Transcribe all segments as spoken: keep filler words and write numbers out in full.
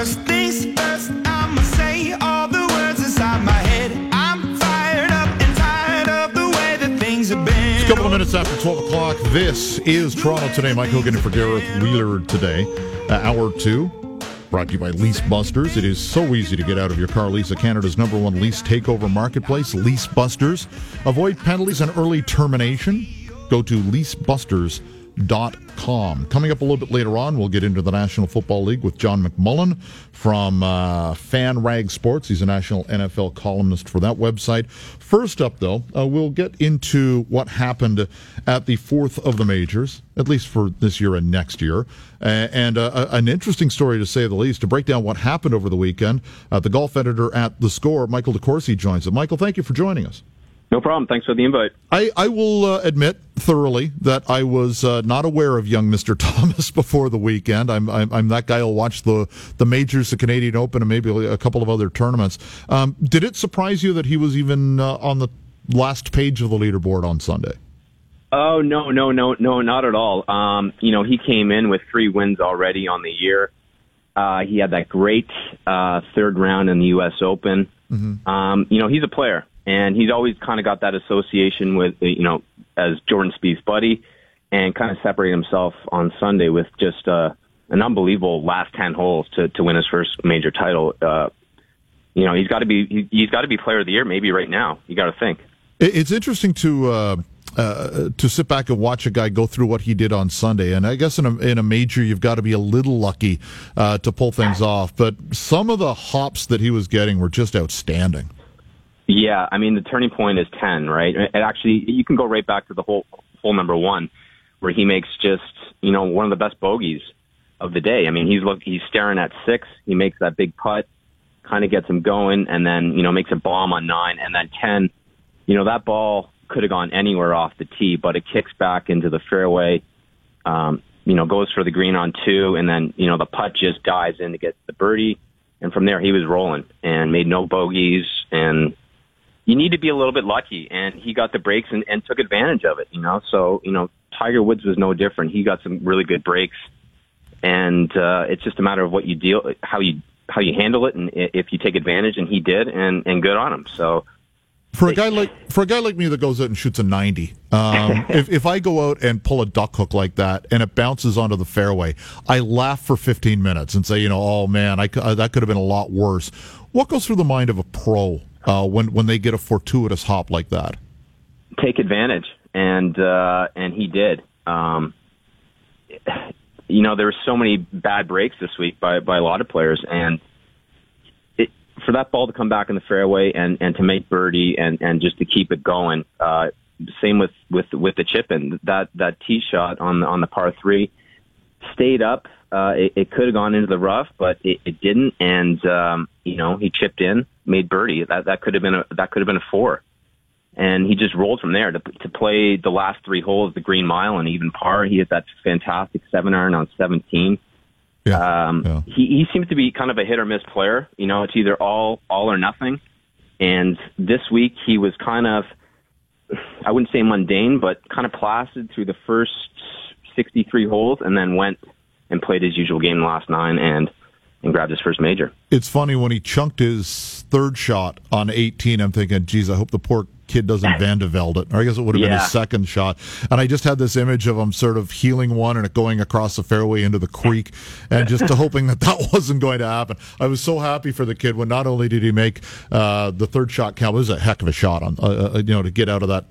First things first, I'ma say all the words inside my head. I'm fired up and tired of the way that things have been. It's a couple of minutes after twelve o'clock. This is Toronto Today. Mike Hogan and for Gareth Wheeler today. Uh, hour two, brought to you by Lease Busters. It is so easy to get out of your car lease at Canada's number one lease takeover marketplace, Lease Busters. Avoid penalties and early termination. Go to lease busters dot com. Coming up a little bit later on, we'll get into the National Football League with John McMullen from uh, Fan Rag Sports. He's a national N F L columnist for that website. First up, though, uh, we'll get into what happened at the fourth of the majors, at least for this year and next year. Uh, and uh, an interesting story, to say the least, to break down what happened over the weekend. Uh, the golf editor at The Score, Michael DeCourcy, joins us. Michael, thank you for joining us. No problem. Thanks for the invite. I, I will uh, admit thoroughly that I was uh, not aware of young Mister Thomas before the weekend. I'm I'm, I'm that guy who'll watch the, the majors, the Canadian Open, and maybe a couple of other tournaments. Um, did it surprise you that he was even uh, on the last page of the leaderboard on Sunday? Oh, no, no, no, no, not at all. Um, you know, he came in with three wins already on the year. Uh, he had that great uh, third round in the U S Open. Mm-hmm. Um, you know, he's a player. And he's always kind of got that association with, you know, as Jordan Spieth's buddy, and kind of separated himself on Sunday with just uh, an unbelievable last ten holes to, to win his first major title. Uh, you know, he's got to be he, he's got to be Player of the Year maybe right now. You got to think. It's interesting to uh, uh, to sit back and watch a guy go through what he did on Sunday. And I guess in a, in a major, you've got to be a little lucky uh, to pull things off. But some of the hops that he was getting were just outstanding. Yeah, I mean, the turning point is ten, right? It actually, you can go right back to the hole, hole number one, where he makes just, you know, one of the best bogeys of the day. I mean, he's look, he's staring at six. He makes that big putt, kind of gets him going, and then, you know, makes a bomb on nine. And then ten, you know, that ball could have gone anywhere off the tee, but it kicks back into the fairway, um, you know, goes for the green on two, and then, you know, the putt just dives in to get the birdie. And from there, he was rolling and made no bogeys, and you need to be a little bit lucky, and he got the breaks and, and took advantage of it, you know. So, you know, Tiger Woods was no different. He got some really good breaks, and uh, it's just a matter of what you deal, how you how you handle it, and if you take advantage. And he did, and, and good on him. So, for a guy like for a guy like me that goes out and shoots a ninety, um, if if I go out and pull a duck hook like that and it bounces onto the fairway, I laugh for fifteen minutes and say, you know, oh man, I uh, that could have been a lot worse. What goes through the mind of a pro Uh, when when they get a fortuitous hop like that? Take advantage, and uh, and he did. Um, you know, there were so many bad breaks this week by, by a lot of players, and it, for that ball to come back in the fairway and, and to make birdie and, and just to keep it going. Uh, same with, with with the chip in that that tee shot on the, on the par three stayed up. Uh, it, it could have gone into the rough, but it, it didn't, and um, you know, he chipped in, made birdie. That that could have been a that could have been a four, and he just rolled from there to to play the last three holes, the green mile, and even par. He hit that fantastic seven iron on seventeen. Yeah, um, yeah. He he seems to be kind of a hit or miss player. You know, it's either all all or nothing. And this week he was kind of, I wouldn't say mundane, but kind of placid through the first sixty-three holes, and then went and played his usual game the last nine, and. and grabbed his first major. It's funny, when he chunked his third shot on eighteen, I'm thinking, geez, I hope the poor kid doesn't Vandeveld it. Or I guess it would have yeah. been his second shot. And I just had this image of him sort of heeling one and it going across the fairway into the creek, and just hoping that that wasn't going to happen. I was so happy for the kid when not only did he make uh, the third shot count, it was a heck of a shot on uh, you know to get out of that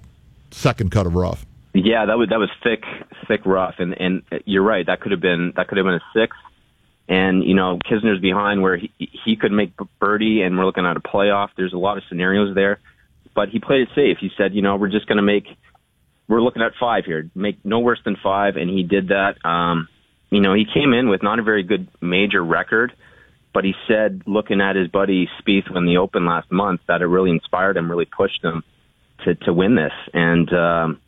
second cut of rough. Yeah, that was that was thick, thick rough, and and you're right. That could have been that could have been a six. And, you know, Kisner's behind where he, he could make birdie, and we're looking at a playoff. There's a lot of scenarios there. But he played it safe. He said, you know, we're just going to make – we're looking at five here. Make no worse than five, and he did that. Um, you know, he came in with not a very good major record, but he said, looking at his buddy Spieth win the Open last month, that it really inspired him, really pushed him to, to win this. And um,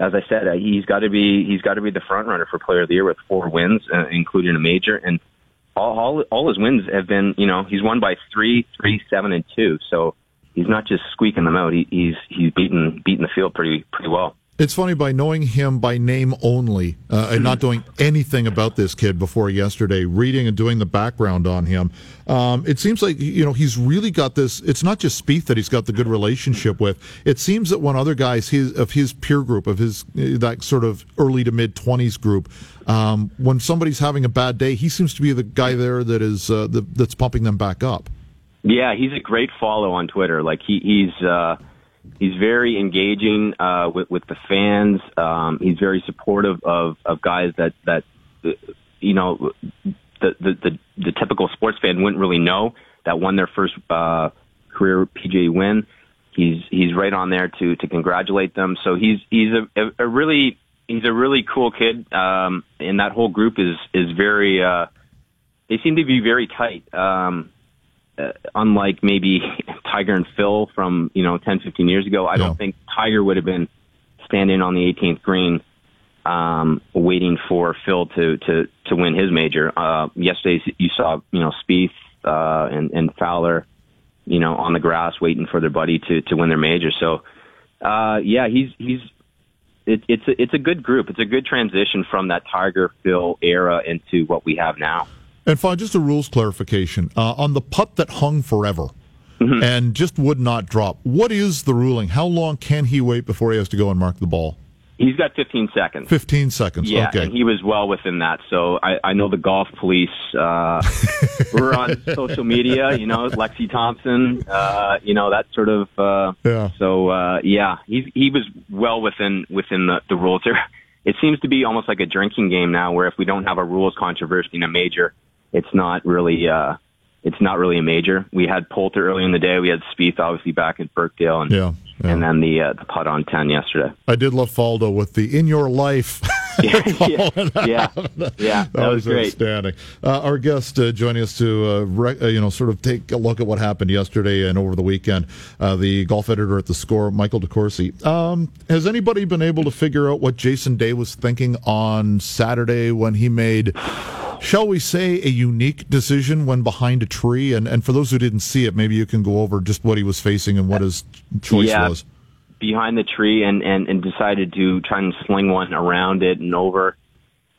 as I said, he's got to be he's got to be the front runner for Player of the Year with four wins, uh, including a major. And – All, all all his wins have been, you know, he's won by three, three, seven, and two. So he's not just squeaking them out. He, he's he's beaten beaten the field pretty pretty well. It's funny, by knowing him by name only uh, and not doing anything about this kid before yesterday, reading and doing the background on him, um, it seems like, you know, he's really got this. It's not just Spieth that he's got the good relationship with. It seems that when other guys his, of his peer group, of his that sort of early to mid-twenties group, um, when somebody's having a bad day, he seems to be the guy there that is uh, the, that's pumping them back up. Yeah, he's a great follow on Twitter. Like, he, he's... Uh... He's very engaging uh, with, with the fans. Um, he's very supportive of, of guys that, that you know, the, the, the, the typical sports fan wouldn't really know that won their first uh, career P G A win. He's he's right on there to, to congratulate them. So he's he's a, a really he's a really cool kid, um, and that whole group is is very. Uh, they seem to be very tight. Um, Uh, unlike maybe Tiger and Phil from, you know, ten, fifteen years ago, I don't no. think Tiger would have been standing on the eighteenth green um, waiting for Phil to, to, to win his major. Uh, yesterday, you saw, you know, Spieth uh, and, and Fowler, you know, on the grass waiting for their buddy to, to win their major. So, uh, yeah, he's he's it, it's a, it's a good group. It's a good transition from that Tiger-Phil era into what we have now. And Fawn, just a rules clarification. Uh, on the putt that hung forever mm-hmm. and just would not drop, what is the ruling? How long can he wait before he has to go and mark the ball? He's got fifteen seconds. fifteen seconds, yeah, okay. Yeah, and he was well within that. So I, I know the golf police uh, were on social media, you know, Lexi Thompson, uh, you know, that sort of. Uh, yeah. So, uh, yeah, he, he was well within within the, the rules. It seems to be almost like a drinking game now where if we don't have a rules controversy in a major, It's not really, uh, it's not really a major. We had Poulter earlier in the day. We had Spieth obviously back in Birkdale, and yeah, yeah. and then the uh, the putt on ten yesterday. I did love Faldo with the "in your life." yeah, yeah, yeah, yeah, that, that was, was great. Outstanding. Uh, our guest uh, joining us to uh, re- uh, you know sort of take a look at what happened yesterday and over the weekend. Uh, the golf editor at The Score, Michael DeCourcy. Um, has anybody been able to figure out what Jason Day was thinking on Saturday when he made, shall we say, a unique decision when behind a tree? And, and for those who didn't see it, maybe you can go over just what he was facing and what his choice yeah, was. Behind the tree and, and, and decided to try and sling one around it and over.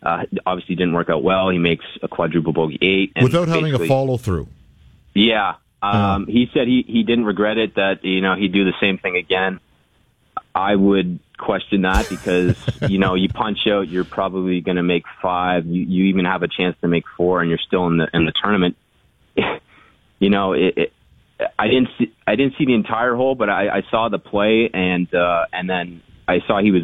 Uh, obviously didn't work out well. He makes a quadruple bogey eight. And without having a follow-through. Yeah. Um, yeah. He said he, he didn't regret it, that you know he'd do the same thing again. I would question that because, you know, you punch out, you're probably going to make five. You, you even have a chance to make four, and you're still in the in the tournament. you know, it, it, I didn't see, I didn't see the entire hole, but I, I saw the play, and uh, and then I saw he was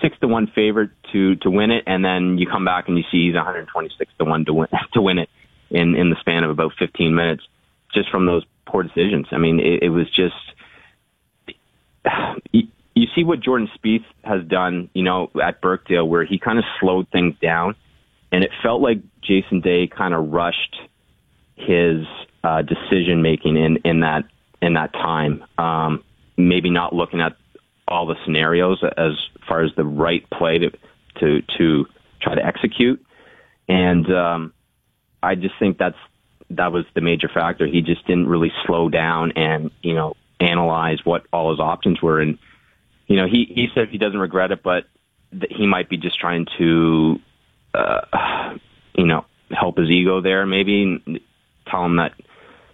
six to one favorite to, to win it, and then you come back and you see he's one hundred twenty-six to one to win to win it in, in the span of about fifteen minutes, just from those poor decisions. I mean, it, it was just. It, You see what Jordan Spieth has done, you know, at Birkdale, where he kind of slowed things down, and it felt like Jason Day kind of rushed his uh, decision making in, in that in that time. Um, maybe not looking at all the scenarios as far as the right play to to, to try to execute, and um, I just think that's that was the major factor. He just didn't really slow down and you know analyze what all his options were. And You know, he, he said he doesn't regret it, but that he might be just trying to, uh, you know, help his ego there. Maybe tell him that,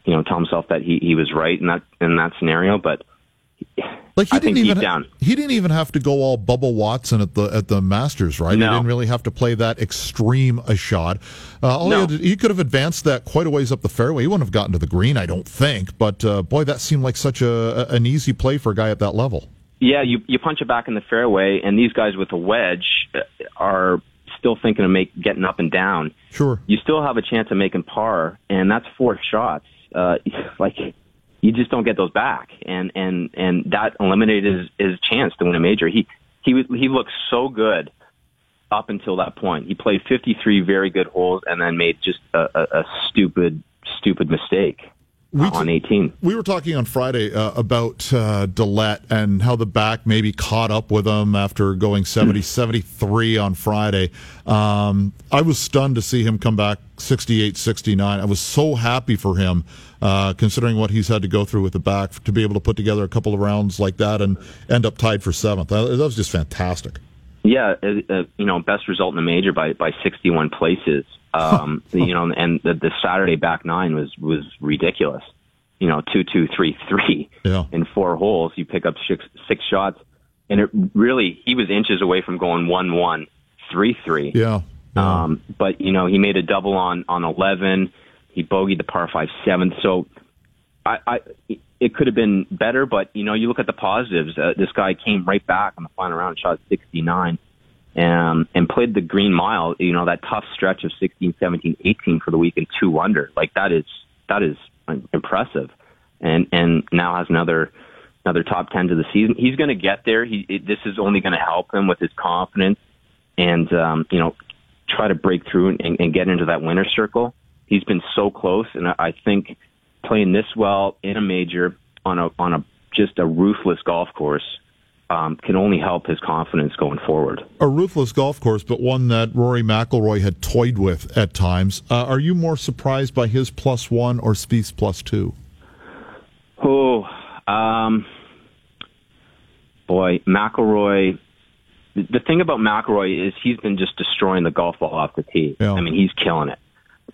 you know, tell himself that he, he was right in that in that scenario. But like he I didn't think even deep down, he didn't even have to go all Bubba Watson at the at the Masters, right? No. He didn't really have to play that extreme a shot. Uh, all no. he, had to, he could have advanced that quite a ways up the fairway. He wouldn't have gotten to the green, I don't think. But uh, boy, that seemed like such a an easy play for a guy at that level. Yeah, you you punch it back in the fairway, and these guys with a wedge are still thinking of make, getting up and down. Sure. You still have a chance of making par, and that's four shots. Uh, like, you just don't get those back, and, and, and that eliminated his, his chance to win a major. He he was, he looked so good up until that point. He played fifty-three very good holes and then made just a, a, a stupid, stupid mistake. We t- on eighteen. We were talking on Friday uh, about uh, Dillette and how the back maybe caught up with him after going seventy, seventy-three on Friday. Um, I was stunned to see him come back sixty-eight sixty-nine. I was so happy for him, uh, considering what he's had to go through with the back, to be able to put together a couple of rounds like that and end up tied for seventh. That was just fantastic. Yeah, uh, you know, best result in the major by, by sixty-one places. Um, you know, and the, the Saturday back nine was, was ridiculous. You know, two, two, three, three yeah. in four holes. You pick up six, six shots, and it really, he was inches away from going one, one, three, three. Yeah. yeah. Um, but you know, he made a double on, on eleven. He bogeyed the par five seventh. So I, I, it could have been better, but you know, you look at the positives. Uh, this guy came right back on the final round, shot sixty-nine, and and played the green mile. You know, that tough stretch of sixteen, seventeen, eighteen for the week and two under. Like that is that is impressive, and and now has another another top ten to the season. He's going to get there. He it, this is only going to help him with his confidence, and um, you know, try to break through and, and get into that winner's circle. He's been so close, and I, I think. Playing this well in a major on a on a just a ruthless golf course um, can only help his confidence going forward. A ruthless golf course, but one that Rory McIlroy had toyed with at times. Uh, are you more surprised by his plus one or Spieth's plus two? Oh, um, boy, McIlroy. The thing about McIlroy is he's been just destroying the golf ball off the tee. Yeah. I mean, he's killing it.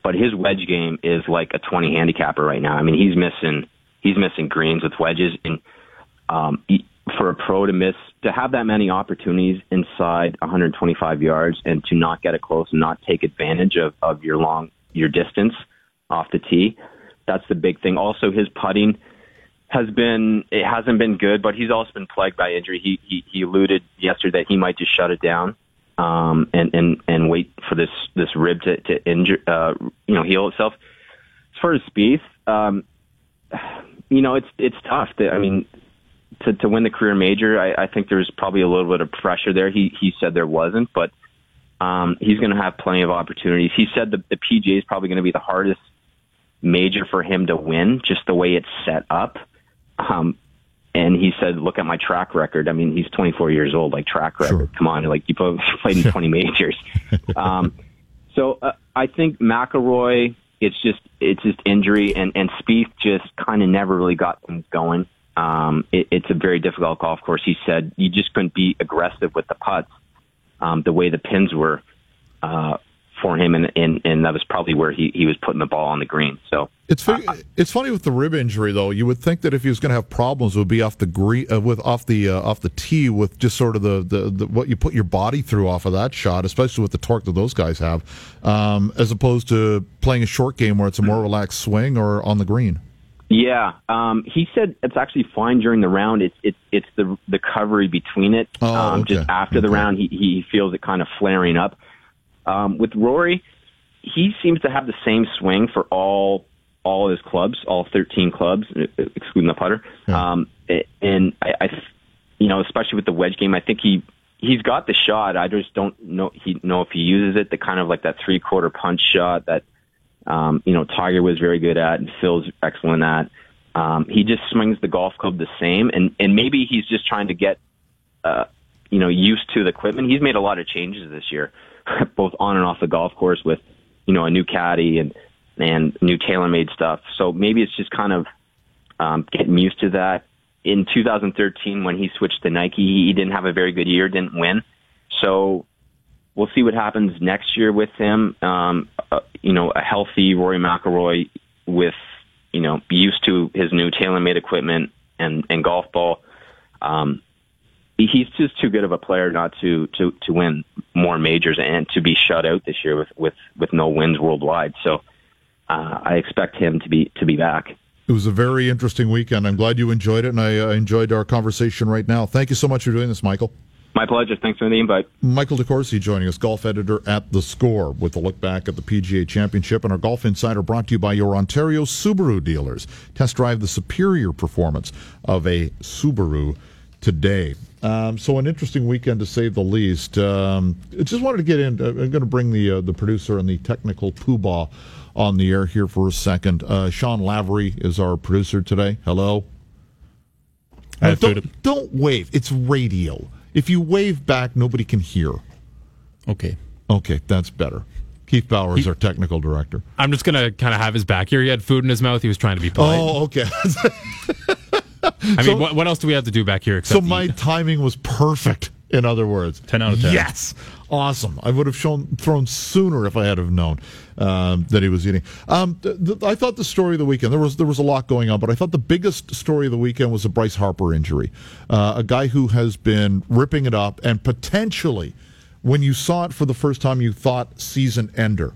But his wedge game is like a twenty handicapper right now. I mean, he's missing he's missing greens with wedges, and um, for a pro to miss to have that many opportunities inside one hundred twenty-five yards and to not get it close and not take advantage of, of your long your distance off the tee, that's the big thing. Also, his putting has been it hasn't been good, but he's also been plagued by injury. He he, he alluded yesterday that he might just shut it down. Um, and, and, and wait for this, this rib to, to injure, uh, you know, heal itself. As far as Spieth, um, you know, it's, it's tough to, I mean, to, to win the career major, I, I think there's probably a little bit of pressure there. He, he said there wasn't, but, um, he's going to have plenty of opportunities. He said the, the P G A is probably going to be the hardest major for him to win, just the way it's set up. Um, And he said, look at my track record. I mean, he's twenty-four years old, like track record. Sure. Come on, like you played in twenty majors. Um, so uh, I think McIlroy, it's just it's just injury, and, and Spieth just kind of never really got things going. Um, it, it's a very difficult golf course. He said you just couldn't be aggressive with the putts um, the way the pins were uh, for him, and, and, and that was probably where he, he was putting the ball on the green. So. It's it's funny with the rib injury though. You would think that if he was going to have problems, it would be off the green, uh, with off the uh, off the tee with just sort of the, the, the what you put your body through off of that shot, especially with the torque that those guys have, um, as opposed to playing a short game where it's a more relaxed swing or on the green. Yeah, um, he said it's actually fine during the round. It's it's it's the the recovery between it. Oh, um, okay. Just after the okay. round, he he feels it kind of flaring up. Um, with Rory, he seems to have the same swing for all. all his clubs, all thirteen clubs, excluding the putter. Yeah. Um, and I, I, you know, especially with the wedge game, I think he, he's got the shot. I just don't know, he, know if he uses it, the kind of like that three quarter punch shot that, um, you know, Tiger was very good at and Phil's excellent at. Um, he just swings the golf club the same. And, and maybe he's just trying to get, uh, you know, used to the equipment. He's made a lot of changes this year, both on and off the golf course with, you know, a new caddy and, and new TaylorMade stuff. So maybe it's just kind of um, getting used to that. In two thousand thirteen, when he switched to Nike, he didn't have a very good year, didn't win. So we'll see what happens next year with him. Um, uh, you know, a healthy Rory McIlroy with, you know, used to his new TaylorMade equipment and, and golf ball. Um, he's just too good of a player not to, to, to win more majors and to be shut out this year with, with, with no wins worldwide. So, Uh, I expect him to be to be back. It was a very interesting weekend. I'm glad you enjoyed it, and I uh, enjoyed our conversation right now. Thank you so much for doing this, Michael. My pleasure. Thanks for the invite. Michael DeCourcy joining us, golf editor at The Score, with a look back at the P G A Championship. And our Golf Insider brought to you by your Ontario Subaru dealers. Test drive the superior performance of a Subaru today. Um, so an interesting weekend, to say the least. Um, I just wanted to get in. I'm going to bring the uh, the producer and the technical poobah on the air here for a second. Uh, Sean Lavery is our producer today. Hello. No, don't, don't wave. It's radio. If you wave back, nobody can hear. Okay. Okay, that's better. Keith Bowers, he, our technical director. I'm just going to kind of have his back here. He had food in his mouth. He was trying to be polite. Oh, okay. I so, mean, what, what else do we have to do back here? So my eat? timing was perfect, in other words. ten out of ten. Yes. Awesome. I would have shown thrown sooner if I had have known um, that he was eating. Um, th- th- I thought the story of the weekend, there was there was a lot going on, but I thought the biggest story of the weekend was the Bryce Harper injury. Uh, a guy who has been ripping it up and potentially, when you saw it for the first time, you thought season ender.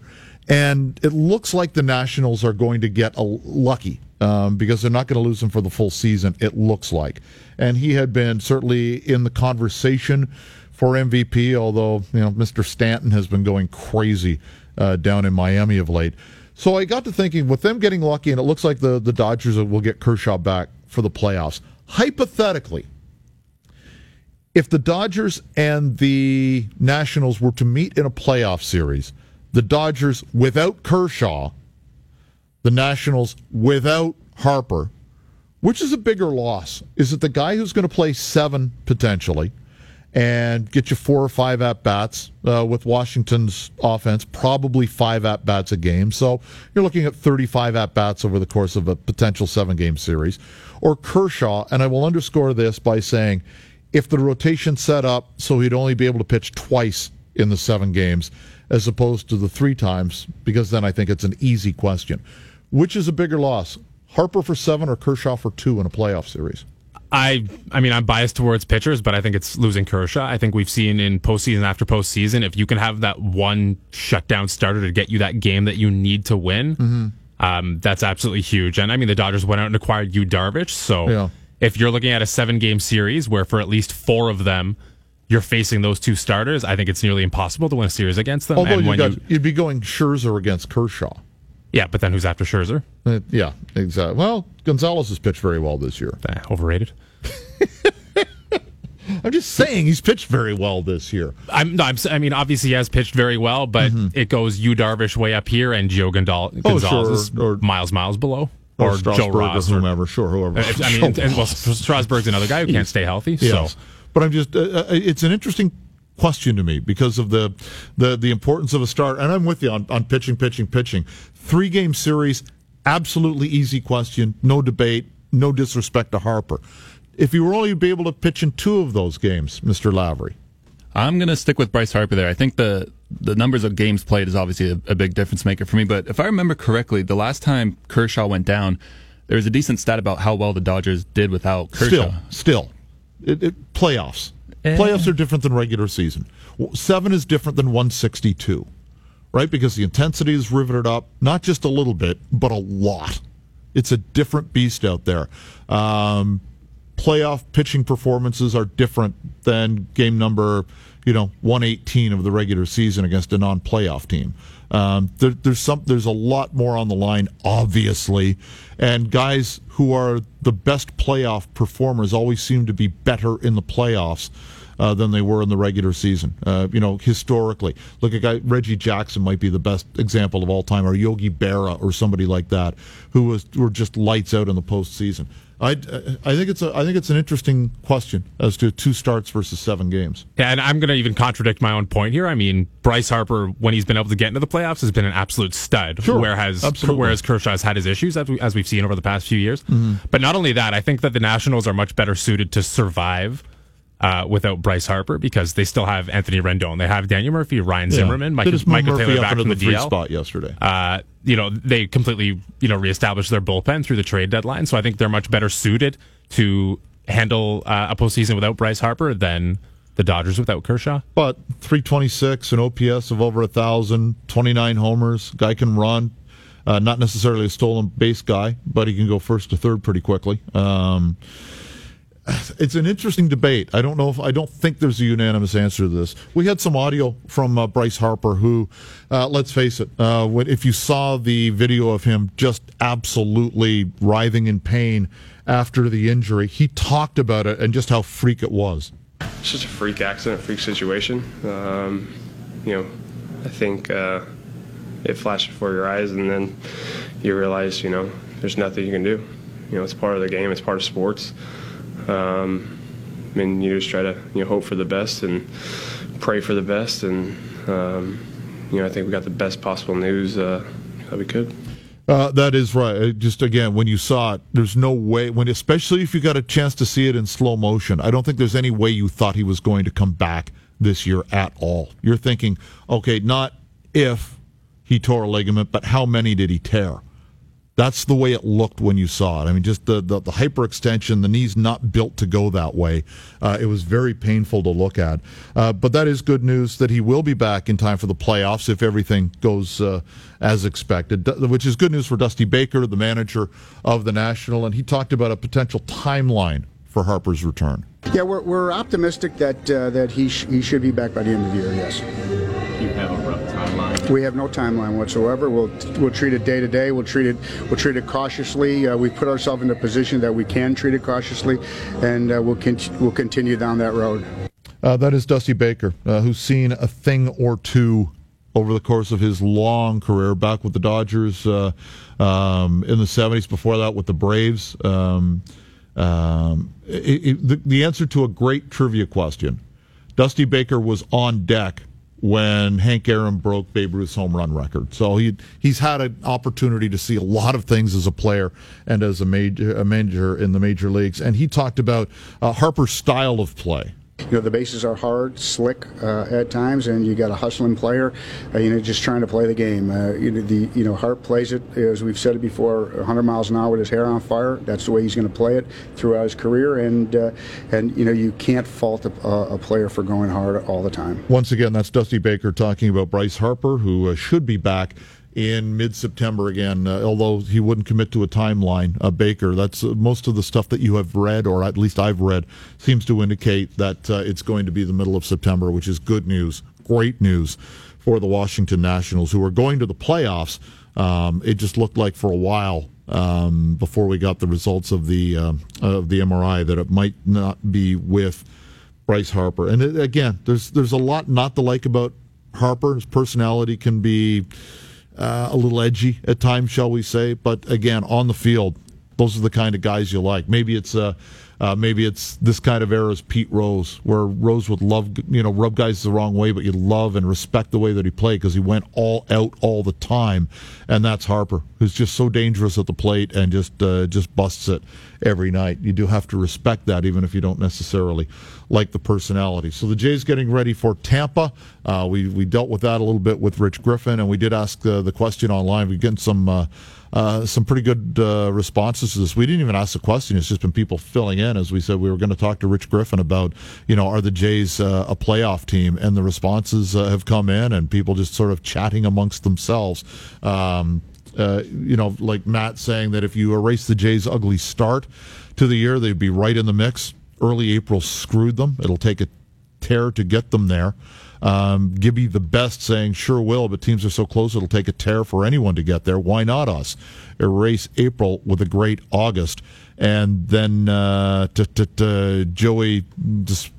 And it looks like the Nationals are going to get a- lucky. Um, because they're not going to lose him for the full season, it looks like. And he had been certainly in the conversation for M V P, although you know Mister Stanton has been going crazy uh, down in Miami of late. So I got to thinking, with them getting lucky, and it looks like the, the Dodgers will get Kershaw back for the playoffs. Hypothetically, if the Dodgers and the Nationals were to meet in a playoff series, the Dodgers without Kershaw, the Nationals without Harper, which is a bigger loss? Is it the guy who's going to play seven potentially and get you four or five at-bats uh, with Washington's offense, probably five at-bats a game? So you're looking at thirty-five at-bats over the course of a potential seven-game series. Or Kershaw, and I will underscore this by saying, if the rotation set up so he'd only be able to pitch twice in the seven games as opposed to the three times, because then I think it's an easy question. Which is a bigger loss, Harper for seven or Kershaw for two in a playoff series? I I mean, I'm biased towards pitchers, but I think it's losing Kershaw. I think we've seen in postseason after postseason, if you can have that one shutdown starter to get you that game that you need to win, mm-hmm. um, that's absolutely huge. And I mean, the Dodgers went out and acquired Yu Darvish, so yeah. If you're looking at a seven-game series where for at least four of them, you're facing those two starters, I think it's nearly impossible to win a series against them. Although and you got, you, you'd be going Scherzer against Kershaw. Yeah, but then who's after Scherzer? Uh, yeah, exactly. Well, Gonzalez has pitched very well this year. Uh, overrated. I'm just saying he's pitched very well this year. I'm, no, I'm, I mean, obviously he has pitched very well, but mm-hmm. it goes Yu Darvish way up here and Gio Gonzalez, oh, Gonzalez sure, or, or miles, miles below. Or, or Joe Ross. Or whomever, sure, whoever. Uh, I mean, and, and, well, Strasburg's another guy who can't stay healthy, yes. so... But I'm just—it's uh, an interesting question to me because of the, the the importance of a start. And I'm with you on, on pitching, pitching, pitching. Three-game series, absolutely easy question, no debate, no disrespect to Harper. If you were only be able to pitch in two of those games, Mister Lavery. I'm going to stick with Bryce Harper there. I think the, the numbers of games played is obviously a, a big difference maker for me. But if I remember correctly, the last time Kershaw went down, there was a decent stat about how well the Dodgers did without Kershaw. Still, still. It, it, playoffs. Eh. Playoffs are different than regular season. Seven is different than one sixty-two, right? Because the intensity is riveted up, not just a little bit, but a lot. It's a different beast out there. Um, playoff pitching performances are different than game number, you know, one eighteen of the regular season against a non-playoff team. Um, there, there's some, there's a lot more on the line, obviously, and guys who are the best playoff performers always seem to be better in the playoffs uh, than they were in the regular season. Uh, you know, historically, look at guy Reggie Jackson might be the best example of all time, or Yogi Berra, or somebody like that, who was were just lights out in the postseason. I, I think it's a I think it's an interesting question as to two starts versus seven games. Yeah, and I'm going to even contradict my own point here. I mean, Bryce Harper, when he's been able to get into the playoffs, has been an absolute stud. Sure, whereas absolutely. whereas Kershaw's had his issues as we, as we've seen over the past few years. Mm-hmm. But not only that, I think that the Nationals are much better suited to survive uh, without Bryce Harper because they still have Anthony Rendon, they have Daniel Murphy, Ryan Zimmerman, yeah. Michael, Michael Murphy Taylor back from the, the D L spot yesterday. Uh, You know, they completely, you know, reestablished their bullpen through the trade deadline. So I think they're much better suited to handle uh, a postseason without Bryce Harper than the Dodgers without Kershaw. But three twenty-six, an O P S of over one thousand, twenty-nine homers, guy can run. Uh, not necessarily a stolen base guy, but he can go first to third pretty quickly. Um, it's an interesting debate. I don't know if I don't think there's a unanimous answer to this. We had some audio from uh, Bryce Harper, who, uh, let's face it, uh, when, if you saw the video of him just absolutely writhing in pain after the injury, he talked about it and just how freak it was. It's just a freak accident, freak situation. Um, you know, I think uh, it flashed before your eyes, and then you realize, you know, there's nothing you can do. You know, it's part of the game. It's part of sports. Um, I mean, you just try to you know, hope for the best and pray for the best, and um, you know, I think we got the best possible news uh, that we could. Uh, that is right. Just, again, when you saw it, there's no way, when especially if you got a chance to see it in slow motion, I don't think there's any way you thought he was going to come back this year at all. You're thinking, okay, not if he tore a ligament, but how many did he tear? That's the way it looked when you saw it. I mean, just the, the, the hyperextension, the knee's not built to go that way. Uh, it was very painful to look at. Uh, but that is good news that he will be back in time for the playoffs if everything goes uh, as expected, which is good news for Dusty Baker, the manager of the National, and he talked about a potential timeline for Harper's return. Yeah, we're we're optimistic that uh, that he sh- he should be back by the end of the year, yes. You have a rough timeline. We have no timeline whatsoever. We'll we'll treat it day to day. We'll treat it we'll treat it cautiously. Uh, we've put ourselves in a position that we can treat it cautiously, and uh, we'll con- we'll continue down that road. Uh, that is Dusty Baker, uh, who's seen a thing or two over the course of his long career, back with the Dodgers uh, um, in the seventies. Before that, with the Braves. Um, Um, it, it, the, the answer to a great trivia question. Dusty Baker was on deck when Hank Aaron broke Babe Ruth's home run record. So he he's had an opportunity to see a lot of things as a player and as a major a manager in the major leagues. And he talked about uh, Harper's style of play. You know, the bases are hard, slick uh, at times, and you got a hustling player, uh, you know, just trying to play the game. Uh, you know, the you know Harp plays it, as we've said it before, one hundred miles an hour with his hair on fire. That's the way he's going to play it throughout his career, and uh, and you know you can't fault a, a player for going hard all the time. Once again, that's Dusty Baker talking about Bryce Harper, who uh, should be back in mid-September again, uh, although he wouldn't commit to a timeline, uh, Baker. That's uh, most of the stuff that you have read, or at least I've read, seems to indicate that uh, it's going to be the middle of September, which is good news, great news for the Washington Nationals, who are going to the playoffs. Um, it just looked like for a while um, before we got the results of the uh, of the M R I that it might not be with Bryce Harper. And it, again, there's there's a lot not to like about Harper. His personality can be Uh, a little edgy at times, shall we say? But again, on the field, those are the kind of guys you like. Maybe it's uh, uh, maybe it's this kind of era as Pete Rose, where Rose would love, you know, rub guys the wrong way, but you love and respect the way that he played because he went all out all the time. And that's Harper, who's just so dangerous at the plate and just uh, just busts it every night. You do have to respect that, even if you don't necessarily like the personality. So the Jays getting ready for Tampa. Uh, we we dealt with that a little bit with Rich Griffin, and we did ask uh, the question online. We're getting some. Uh, Uh, some pretty good uh, responses to this. We didn't even ask the question. It's just been people filling in. As we said, we were going to talk to Rich Griffin about, you know, are the Jays uh, a playoff team? And the responses uh, have come in, and people just sort of chatting amongst themselves. Um, uh, you know, like Matt saying that if you erase the Jays' ugly start to the year, they'd be right in the mix. Early April screwed them. It'll take a tear to get them there. Um, Gibby the best saying, sure will, but teams are so close it'll take a tear for anyone to get there. Why not us? Erase April with a great August. And then uh, t- t- t- Joey just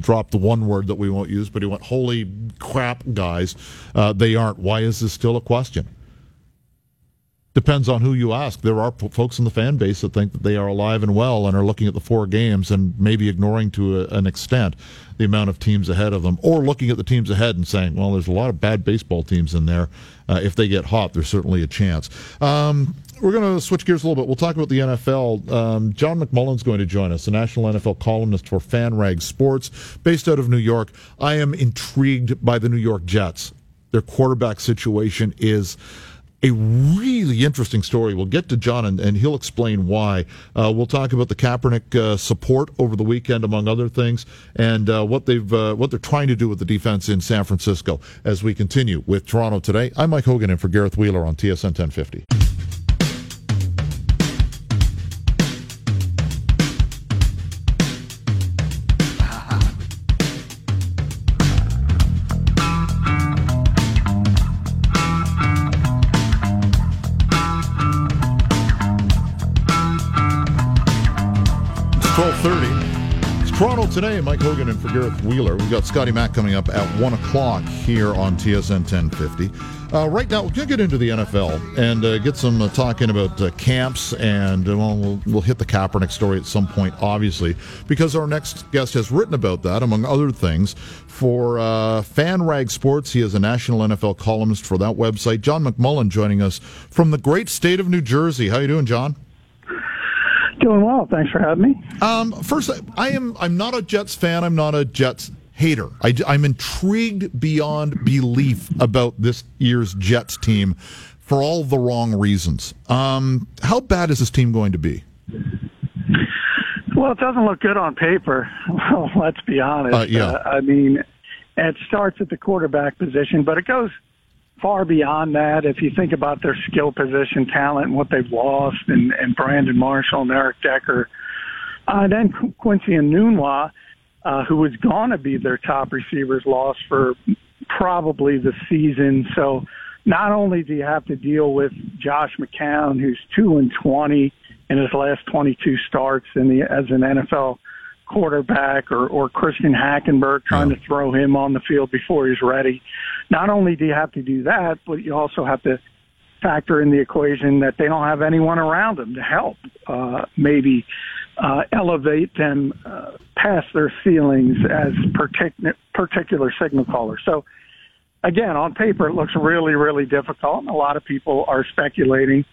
dropped the one word that we won't use, but he went, holy crap, guys, uh, they aren't. Why is this still a question? Depends on who you ask. There are p- folks in the fan base that think that they are alive and well and are looking at the four games and maybe ignoring to a, an extent the amount of teams ahead of them, or looking at the teams ahead and saying, well, there's a lot of bad baseball teams in there. Uh, if they get hot, there's certainly a chance. Um, we're going to switch gears a little bit. We'll talk about the N F L. Um, John McMullen's going to join us, the national N F L columnist for Fan Rag Sports, based out of New York. I am intrigued by the New York Jets. Their quarterback situation is a really interesting story. We'll get to John, and, and he'll explain why. Uh, we'll talk about the Kaepernick uh, support over the weekend, among other things, and uh, what they've uh, what they're trying to do with the defense in San Francisco. As we continue with Toronto Today, I'm Mike Hogan in for Gareth Wheeler on T S N ten fifty. Toronto today, Mike Hogan and for Gareth Wheeler. We've got Scotty Mack coming up at one o'clock here on T S N ten fifty. Uh, right now, we're going to get into the N F L and uh, get some uh, talking about uh, camps, and uh, well, well, we'll hit the Kaepernick story at some point, obviously, because our next guest has written about that, among other things, for uh, Fan Rag Sports. He is a national N F L columnist for that website. John McMullen joining us from the great state of New Jersey. How you doing, John? Doing well. Thanks for having me. Um, first, I am. I'm not a Jets fan. I'm not a Jets hater. I, I'm intrigued beyond belief about this year's Jets team for all the wrong reasons. Um, how bad is this team going to be? Well, it doesn't look good on paper. Well, let's be honest. Uh, yeah. uh, I mean, it starts at the quarterback position, but it goes far beyond that. If you think about their skill position talent and what they've lost, and, and Brandon Marshall and Eric Decker, uh, then Quincy Enunwa, uh, who was going to be their top receivers, lost for probably the season. So not only do you have to deal with Josh McCown, who's two and twenty in his last twenty-two starts in the, as an N F L quarterback, or, or Christian Hackenberg trying to throw him on the field before he's ready. Not only do you have to do that, but you also have to factor in the equation that they don't have anyone around them to help uh, maybe uh, elevate them uh, past their ceilings as partic- particular signal callers. So, again, on paper, it looks really, really difficult, and a lot of people are speculating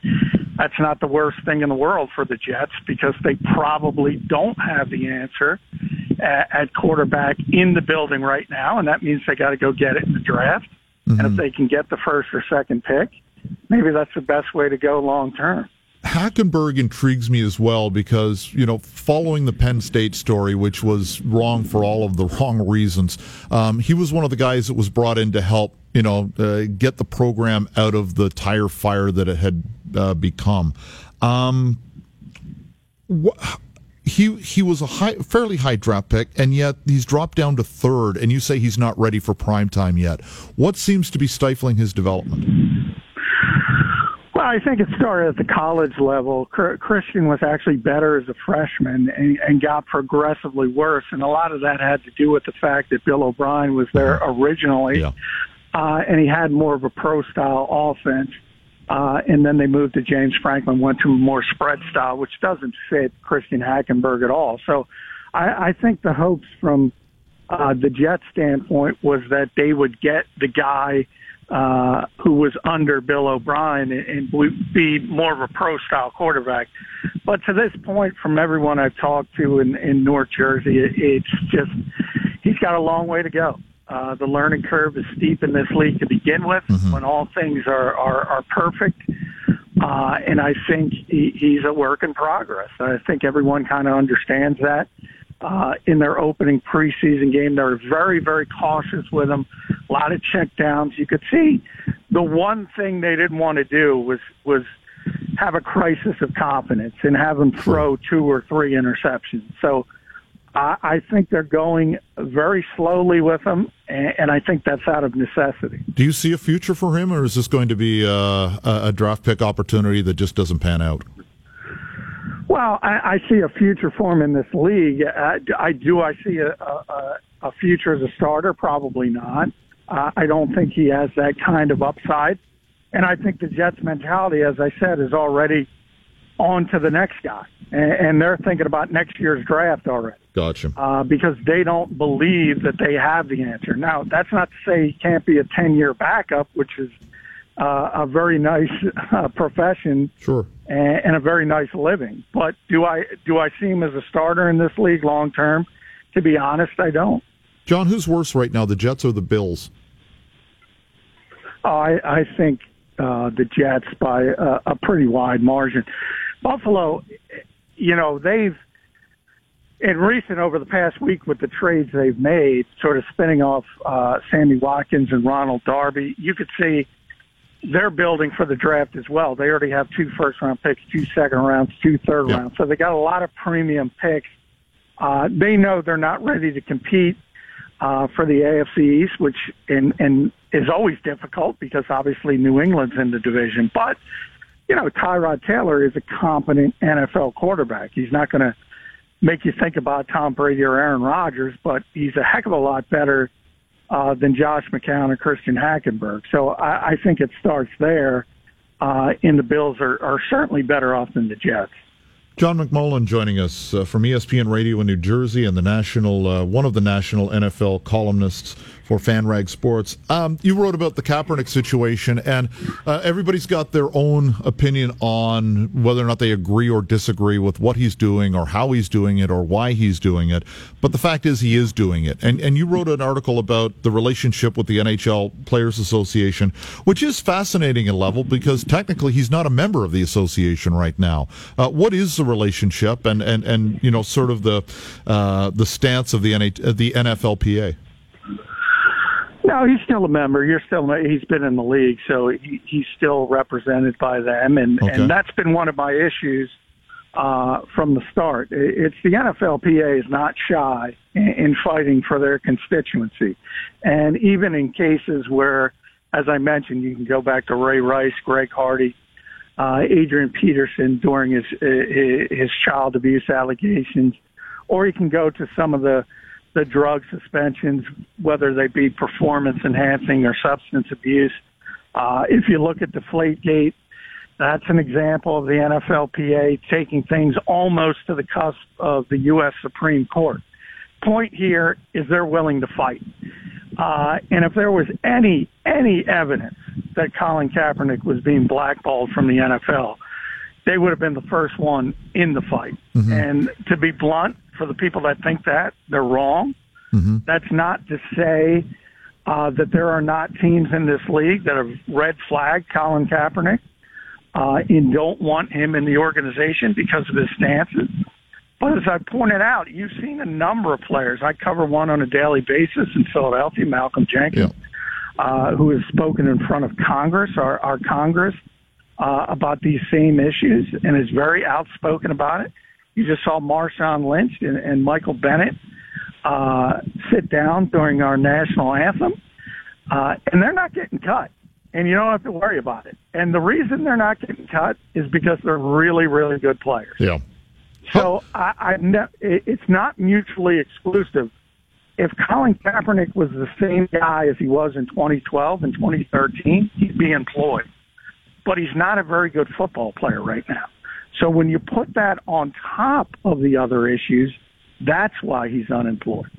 that's not the worst thing in the world for the Jets, because they probably don't have the answer at quarterback in the building right now, and that means they got to go get it in the draft. Mm-hmm. And if they can get the first or second pick, maybe that's the best way to go long term. Hackenberg intrigues me as well because, you know, following the Penn State story, which was wrong for all of the wrong reasons, um, he was one of the guys that was brought in to help, you know, uh, get the program out of the tire fire that it had uh, become. Um, wh- he he was a high, fairly high draft pick, and yet he's dropped down to third, and you say he's not ready for prime time yet. What seems to be stifling his development? I think it started at the college level. Christian was actually better as a freshman and, and got progressively worse, and a lot of that had to do with the fact that Bill O'Brien was there originally, yeah. uh, and he had more of a pro-style offense, uh, and then they moved to James Franklin, went to a more spread style, which doesn't fit Christian Hackenberg at all. So I, I think the hopes from uh, the Jets' standpoint was that they would get the guy Uh, who was under Bill O'Brien and would be more of a pro-style quarterback. But to this point, from everyone I've talked to in, in North Jersey, it, it's just he's got a long way to go. Uh, the learning curve is steep in this league to begin with, mm-hmm. when all things are, are, are perfect. Uh, and I think he, he's a work in progress. I think everyone kind of understands that. Uh, in their opening preseason game, they're very, very cautious with him. A lot of checkdowns. You could see the one thing they didn't want to do was was have a crisis of confidence and have him throw two or three interceptions. So I, I think they're going very slowly with him, and, and I think that's out of necessity. Do you see a future for him, or is this going to be a, a draft pick opportunity that just doesn't pan out? Well, I, I see a future for him in this league. I, I do. I see a, a, a future as a starter. Probably not. Uh, I don't think he has that kind of upside. And I think the Jets' mentality, as I said, is already on to the next guy. And, and they're thinking about next year's draft already. Gotcha. Uh, because they don't believe that they have the answer. Now, that's not to say he can't be a ten-year backup, which is Uh, a very nice uh, profession, sure, and, and a very nice living. But do I do I see him as a starter in this league long term? To be honest, I don't. John, who's worse right now, the Jets or the Bills? Oh, I, I think uh, the Jets by a, a pretty wide margin. Buffalo, you know, they've in recent over the past week with the trades they've made, sort of spinning off uh, Sammy Watkins and Ronald Darby. You could see they're building for the draft as well. They already have two first-round picks, two second-rounds, two third-rounds. So they got a lot of premium picks. Uh, they know they're not ready to compete uh, for the A F C East, which in, in is always difficult because, obviously, New England's in the division. But, you know, Tyrod Taylor is a competent N F L quarterback. He's not going to make you think about Tom Brady or Aaron Rodgers, but he's a heck of a lot better uh, than Josh McCown or Christian Hackenberg. So I, I think it starts there, uh, and the Bills are, are certainly better off than the Jets. John McMullen joining us uh, from E S P N Radio in New Jersey and the national, uh, one of the national N F L columnists for Fan Rag Sports. Um, you wrote about the Kaepernick situation, and uh, everybody's got their own opinion on whether or not they agree or disagree with what he's doing or how he's doing it or why he's doing it. But the fact is he is doing it. And, and you wrote an article about the relationship with the N H L Players Association, which is fascinating in level because technically he's not a member of the association right now. Uh, what is the relationship and, and, and you know sort of the uh, the stance of the N H- the N F L P A? No, he's still a member. You're still he's been in the league, so he, he's still represented by them, and, okay. and that's been one of my issues uh, from the start. It's the N F L P A is not shy in, in fighting for their constituency, and even in cases where, as I mentioned, you can go back to Ray Rice, Greg Hardy, Uh, Adrian Peterson during his, his his child abuse allegations, or you can go to some of the, the drug suspensions, whether they be performance-enhancing or substance abuse. Uh, if you look at Deflategate, that's an example of the N F L P A taking things almost to the cusp of the U S Supreme Court. Point here is they're willing to fight. Uh, and if there was any, any evidence that Colin Kaepernick was being blackballed from the N F L, they would have been the first one in the fight. Mm-hmm. And to be blunt, for the people that think that, they're wrong. Mm-hmm. That's not to say uh, that there are not teams in this league that have red flagged Colin Kaepernick uh, and don't want him in the organization because of his stances. But as I pointed out, you've seen a number of players. I cover one on a daily basis in Philadelphia, Malcolm Jenkins, yeah. uh, who has spoken in front of Congress, our, our Congress, uh, about these same issues and is very outspoken about it. You just saw Marshawn Lynch and, and Michael Bennett uh, sit down during our national anthem, uh, and they're not getting cut, and you don't have to worry about it. And the reason they're not getting cut is because they're really, really good players. Yeah. So I, I ne- it's not mutually exclusive. If Colin Kaepernick was the same guy as he was in twenty twelve and twenty thirteen, he'd be employed. But he's not a very good football player right now. So when you put that on top of the other issues, that's why he's unemployed.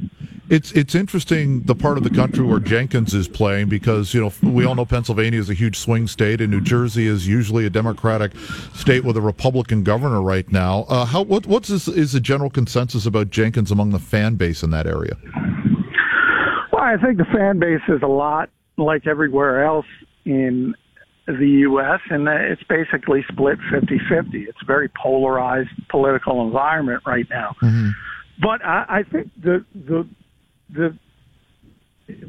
It's it's interesting, the part of the country where Jenkins is playing, because you know we all know Pennsylvania is a huge swing state, and New Jersey is usually a Democratic state with a Republican governor right now. Uh, how what what's this, is the general consensus about Jenkins among the fan base in that area? Well, I think the fan base is a lot like everywhere else in the U S, and it's basically split fifty-fifty. It's a very polarized political environment right now. Mm-hmm. But I, I think the the the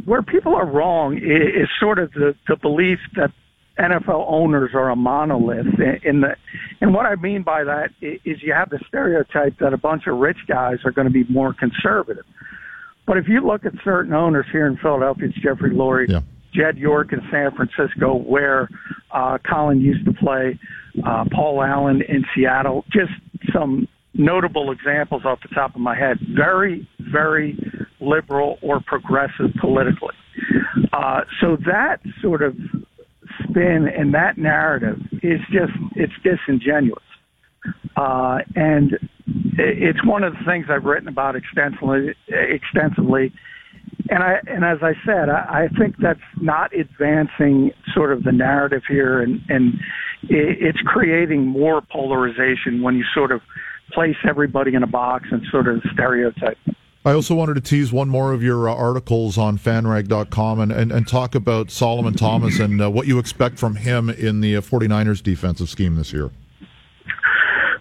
where people are wrong is, is sort of the, the belief that N F L owners are a monolith. In the and what I mean by that is you have the stereotype that a bunch of rich guys are going to be more conservative. But if you look at certain owners here in Philadelphia, it's Jeffrey Lurie, yeah. Jed York in San Francisco, where uh, Colin used to play, uh, Paul Allen in Seattle, just some notable examples off the top of my head, very, very liberal or progressive politically. Uh, so that sort of spin and that narrative is just, it's disingenuous. Uh, and it's one of the things I've written about extensively, extensively. And I, and as I said, I, I think that's not advancing sort of the narrative here, and, and it's creating more polarization when you sort of place everybody in a box and sort of stereotype. I also wanted to tease one more of your uh, articles on fan rag dot com and, and, and talk about Solomon Thomas and uh, what you expect from him in the uh, 49ers defensive scheme this year.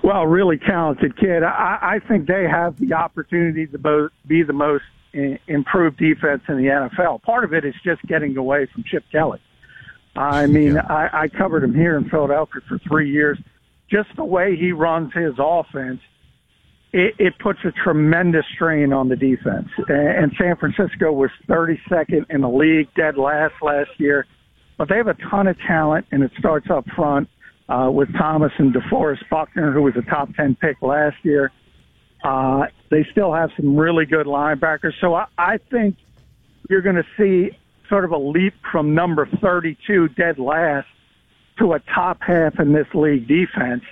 Well, really talented kid. I, I think they have the opportunity to both be the most in, improved defense in the N F L. Part of it is just getting away from Chip Kelly. I mean, yeah. I, I covered him here in Philadelphia for three years. Just the way he runs his offense, it, it puts a tremendous strain on the defense. And San Francisco was thirty-second in the league, dead last last year. But they have a ton of talent, and it starts up front uh, with Thomas and DeForest Buckner, who was a top ten pick last year. Uh, they still have some really good linebackers. So I, I think you're going to see sort of a leap from number thirty-two, dead last, to a top half in this league defense.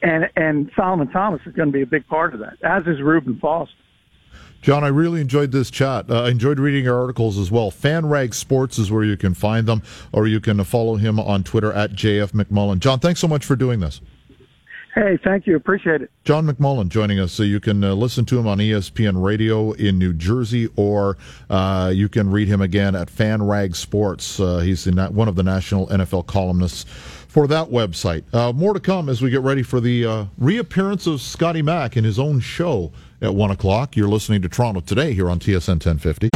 And, and Solomon Thomas is going to be a big part of that, as is Reuben Foster. John, I really enjoyed this chat. Uh, I enjoyed reading your articles as well. Fan Rag Sports is where you can find them, or you can follow him on Twitter at J F McMullen. John, thanks so much for doing this. Hey, thank you. Appreciate it. John McMullen joining us. So you can uh, listen to him on E S P N Radio in New Jersey, or uh, you can read him again at Fan Rag Sports. Uh, he's the na- one of the national N F L columnists for that website. Uh, more to come as we get ready for the uh, reappearance of Scotty Mack in his own show at one o'clock. You're listening to Toronto Today here on T S N ten fifty.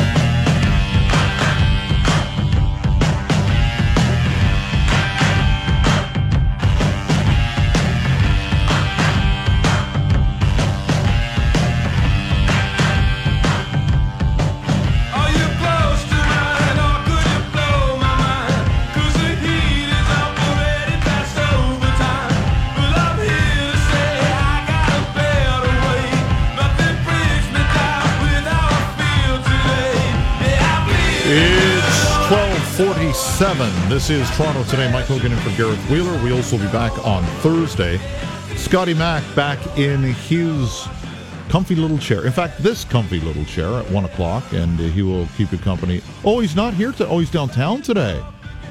twelve forty-seven. This is Toronto Today. Mike Hogan in for Gareth Wheeler. We'll also be back on Thursday. Scotty Mack back in his comfy little chair. In fact, this comfy little chair at one o'clock, and he will keep you company. Oh, he's not here today. Oh, he's downtown today.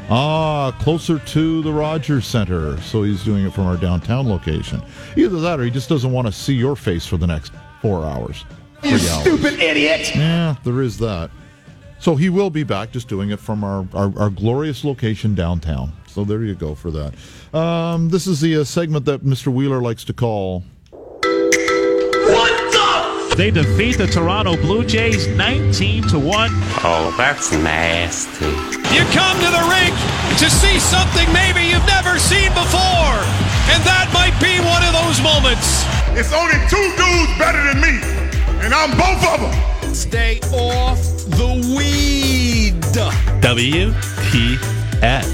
Ah, closer to the Rogers Center. So he's doing it from our downtown location. Either that or he just doesn't want to see your face for the next four hours. You stupid idiot! Yeah, there is that. So he will be back, just doing it from our, our, our glorious location downtown. So there you go for that. Um, this is the uh, segment that Mister Wheeler likes to call... What the... F- they defeat the Toronto Blue Jays nineteen to one. Oh, that's nasty. You come to the rink to see something maybe you've never seen before. And that might be one of those moments. It's only two dudes better than me. And I'm both of them. Stay off the weed. W P F.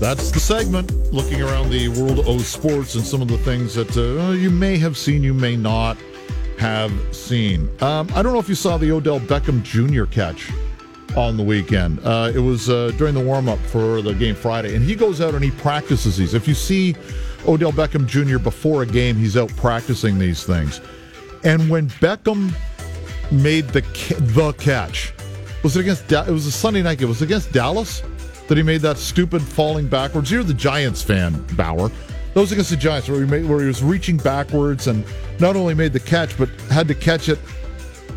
That's the segment. Looking around the world of sports and some of the things that uh, you may have seen, you may not have seen. Um, I don't know if you saw the Odell Beckham Junior catch on the weekend. Uh, it was uh, during the warm-up for the game Friday, and he goes out and he practices these. If you see Odell Beckham Junior before a game, he's out practicing these things. And when Beckham made the the catch. Was it against? It was a Sunday night game. Was it against Dallas that he made that stupid falling backwards? You're the Giants fan, Bauer. That was against the Giants where he made, where he was reaching backwards and not only made the catch but had to catch it.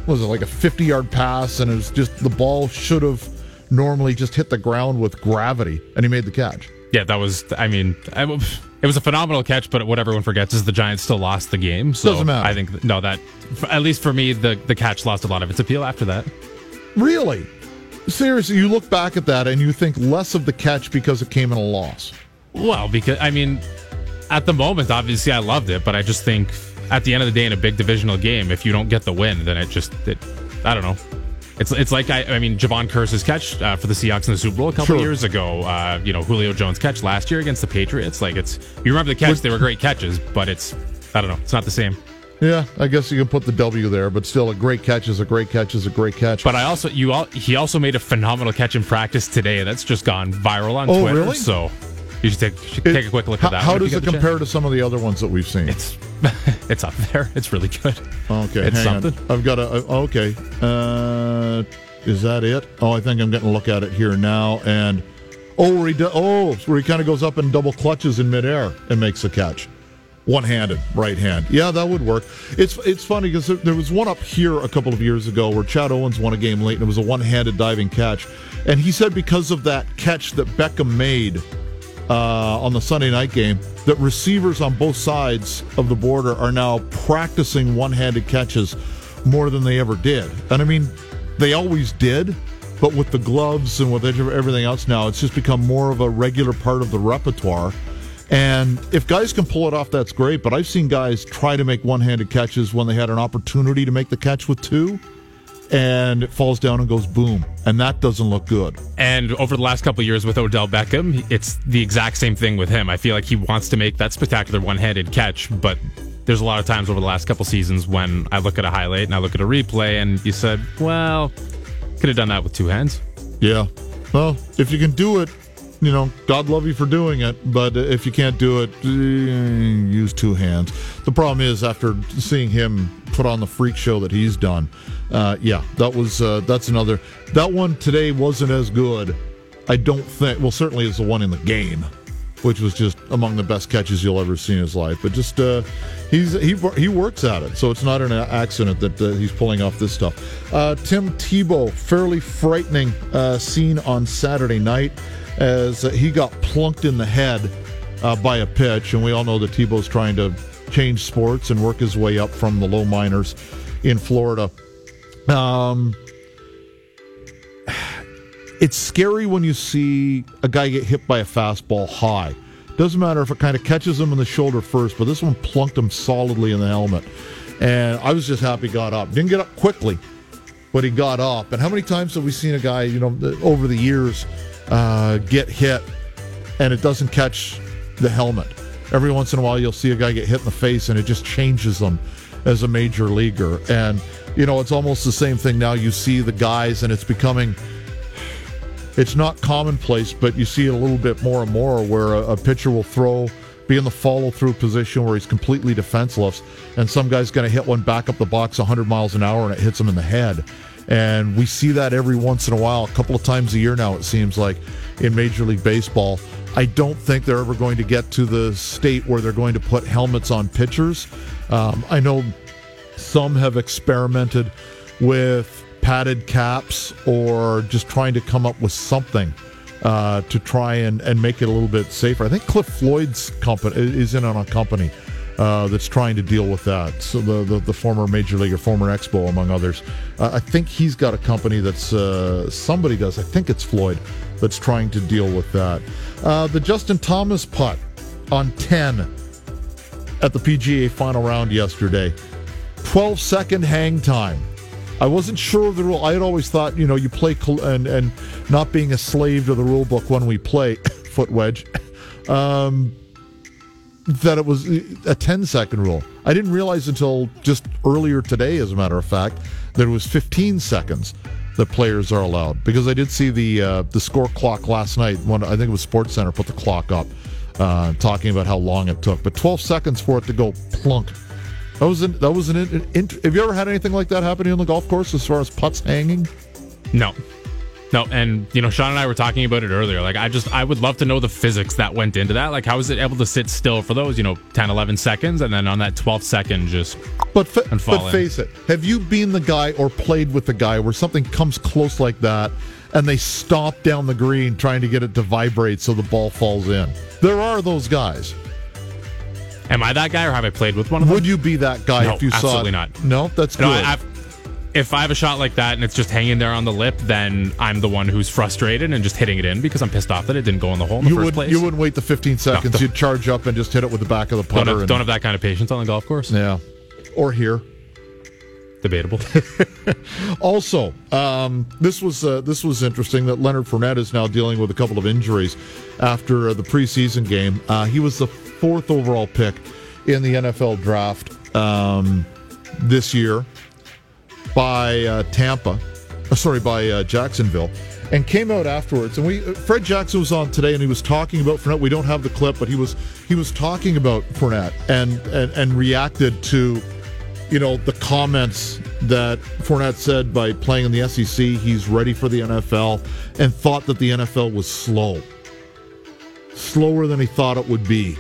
Was it like a fifty-yard pass? And it was just the ball should have normally just hit the ground with gravity, and he made the catch. Yeah, that was. I mean, I, it was a phenomenal catch, but what everyone forgets is the Giants still lost the game. So doesn't matter. I think no, that at least for me, the the catch lost a lot of its appeal after that. Really, seriously, you look back at that and you think less of the catch because it came in a loss. Well, because I mean, at the moment, obviously, I loved it, but I just think at the end of the day, in a big divisional game, if you don't get the win, then it just it, I don't know. It's it's like, I I mean, Javon Curse's catch uh, for the Seahawks in the Super Bowl a couple sure. years ago. Uh, you know, Julio Jones' catch last year against the Patriots. Like, it's, you remember the catch, they were great catches, but it's, I don't know, it's not the same. Yeah, I guess you can put the W there, but still, a great catch is a great catch is a great catch. But I also, you all, he also made a phenomenal catch in practice today. That's just gone viral on oh, Twitter. Really? So you should take, should take it, a quick look at that. How, how does it compare chance. to some of the other ones that we've seen? It's it's up there. It's really good. Okay, it's hang something. On. I've got a okay. Uh, is that it? Oh, I think I'm getting a look at it here now. And oh, where he do, oh, where he kind of goes up and double clutches in midair and makes a catch, one-handed, right hand. Yeah, that would work. It's it's funny because there, there was one up here a couple of years ago where Chad Owens won a game late, and it was a one-handed diving catch, and he said because of that catch that Beckham made. Uh, on the Sunday night game, that receivers on both sides of the border are now practicing one-handed catches more than they ever did. And I mean, they always did, but with the gloves and with everything else now, it's just become more of a regular part of the repertoire. And if guys can pull it off, that's great, but I've seen guys try to make one-handed catches when they had an opportunity to make the catch with two. And it falls down and goes boom. And that doesn't look good. And over the last couple of years with Odell Beckham, it's the exact same thing with him. I feel like he wants to make that spectacular one-handed catch, but there's a lot of times over the last couple seasons when I look at a highlight and I look at a replay and you said, well, could have done that with two hands. Yeah. Well, if you can do it, you know, God love you for doing it, but if you can't do it, use two hands. The problem is, after seeing him put on the freak show that he's done, uh, yeah, that was uh, that's another. That one today wasn't as good, I don't think. Well, certainly is the one in the game, which was just among the best catches you'll ever see in his life. But just uh, he's he he works at it, so it's not an accident that uh, he's pulling off this stuff. Uh, Tim Tebow, fairly frightening uh, scene on Saturday night as he got plunked in the head uh, by a pitch, and we all know that Tebow's trying to change sports and work his way up from the low minors in Florida. Um, it's scary when you see a guy get hit by a fastball high. Doesn't matter if it kind of catches him in the shoulder first, but this one plunked him solidly in the helmet. And I was just happy he got up. Didn't get up quickly, but he got up. And how many times have we seen a guy, you know, over the years uh, get hit and it doesn't catch the helmet? Every once in a while you'll see a guy get hit in the face and it just changes them as a major leaguer. And, you know, it's almost the same thing now. You see the guys and it's becoming... It's not commonplace, but you see it a little bit more and more where a, a pitcher will throw, be in the follow-through position where he's completely defenseless, and some guy's going to hit one back up the box one hundred miles an hour and it hits him in the head. And we see that every once in a while, a couple of times a year now, it seems like, in Major League Baseball. I don't think they're ever going to get to the state where they're going to put helmets on pitchers. Um, I know some have experimented with padded caps or just trying to come up with something uh, to try and, and make it a little bit safer. I think Cliff Floyd's company is in on a company uh, that's trying to deal with that. So the, the, the former Major Leaguer, former Expo, among others. Uh, I think he's got a company that's, uh, somebody does, I think it's Floyd, that's trying to deal with that. Uh, the Justin Thomas putt on ten at the P G A final round yesterday. twelve second hang time. I wasn't sure of the rule. I had always thought, you know, you play cl- and, and not being a slave to the rule book when we play foot wedge, um, that it was a ten second rule. I didn't realize until just earlier today, as a matter of fact, that it was fifteen seconds that players are allowed. Because I did see the uh, the score clock last night. When, I think it was SportsCenter put the clock up, uh, talking about how long it took. But twelve seconds for it to go plunk. That was an, that was an, an, an. Have you ever had anything like that happen on the golf course as far as putts hanging? No, no. And you know, Sean and I were talking about it earlier. Like, I just, I would love to know the physics that went into that. Like, how is it able to sit still for those, you know, ten, eleven seconds, and then on that twelfth second, just but fa- and fall but in. Face it. Have you been the guy or played with the guy where something comes close like that, and they stomp down the green trying to get it to vibrate so the ball falls in? There are those guys. Am I that guy, or have I played with one of them? Would you be that guy no, if you saw it? No, absolutely not. No, that's good. No, I, if I have a shot like that and it's just hanging there on the lip, then I'm the one who's frustrated and just hitting it in because I'm pissed off that it didn't go in the hole in the you first would, place. You wouldn't wait the fifteen seconds. No, the, You'd charge up and just hit it with the back of the putter. Don't have, and, don't have that kind of patience on the golf course. Yeah. Or here. Debatable. Also, um, this was uh, this was interesting that Leonard Fournette is now dealing with a couple of injuries after uh, the preseason game. Uh, he was the fourth overall pick in the N F L draft um, this year by uh, Tampa, uh, sorry, by uh, Jacksonville, and came out afterwards. And we Fred Jackson was on today, and he was talking about Fournette. We don't have the clip, but he was he was talking about Fournette and and, and reacted to, you know, the comments that Fournette said by playing in the S E C, he's ready for the N F L, and thought that the N F L was slow. Slower than he thought it would be.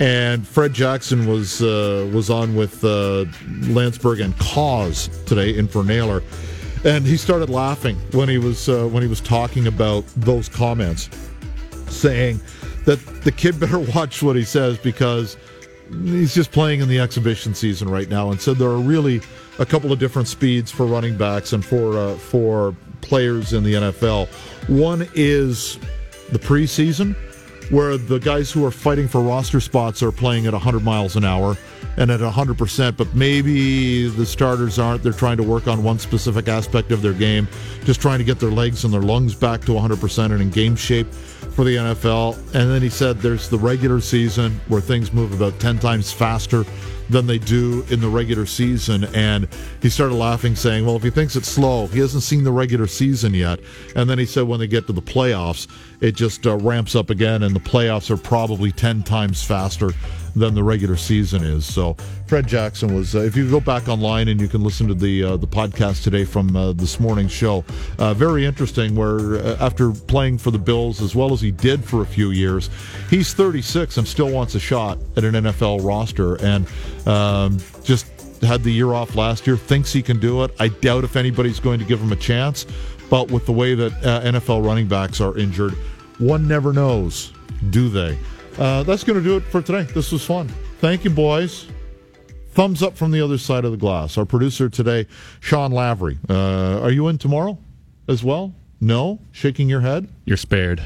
And Fred Jackson was uh, was on with uh, Landsberg and Cause today in for Naylor, and he started laughing when he was uh, when he was talking about those comments, saying that the kid better watch what he says because he's just playing in the exhibition season right now, and said there are really a couple of different speeds for running backs and for uh, for players in the N F L. One is the preseason, where the guys who are fighting for roster spots are playing at one hundred miles an hour, and at one hundred percent, but maybe the starters aren't. They're trying to work on one specific aspect of their game, just trying to get their legs and their lungs back to one hundred percent and in game shape for the N F L. And then he said there's the regular season where things move about ten times faster than they do in the regular season. And he started laughing, saying, well, if he thinks it's slow, he hasn't seen the regular season yet. And then he said when they get to the playoffs, it just uh, ramps up again, and the playoffs are probably ten times faster than the regular season is. So Fred Jackson was, uh, if you go back online and you can listen to the uh, the podcast today from uh, this morning's show, uh, very interesting, where uh, after playing for the Bills as well as he did for a few years, he's thirty-six and still wants a shot at an N F L roster, and um, just had the year off last year, thinks he can do it. I doubt if anybody's going to give him a chance, but with the way that uh, N F L running backs are injured, one never knows, do they? Uh, that's going to do it for today. This was fun. Thank you, boys. Thumbs up from the other side of the glass. Our producer today, Sean Lavery. Uh, are you in tomorrow as well? No? Shaking your head? You're spared.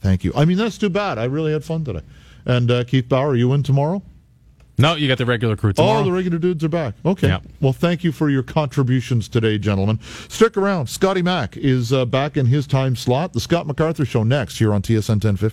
Thank you. I mean, that's too bad. I really had fun today. And uh, Keith Bauer, are you in tomorrow? No, you got the regular crew tomorrow. Oh, the regular dudes are back. Okay. Yep. Well, thank you for your contributions today, gentlemen. Stick around. Scotty Mack is uh, back in his time slot. The Scott MacArthur Show next here on T S N ten fifty.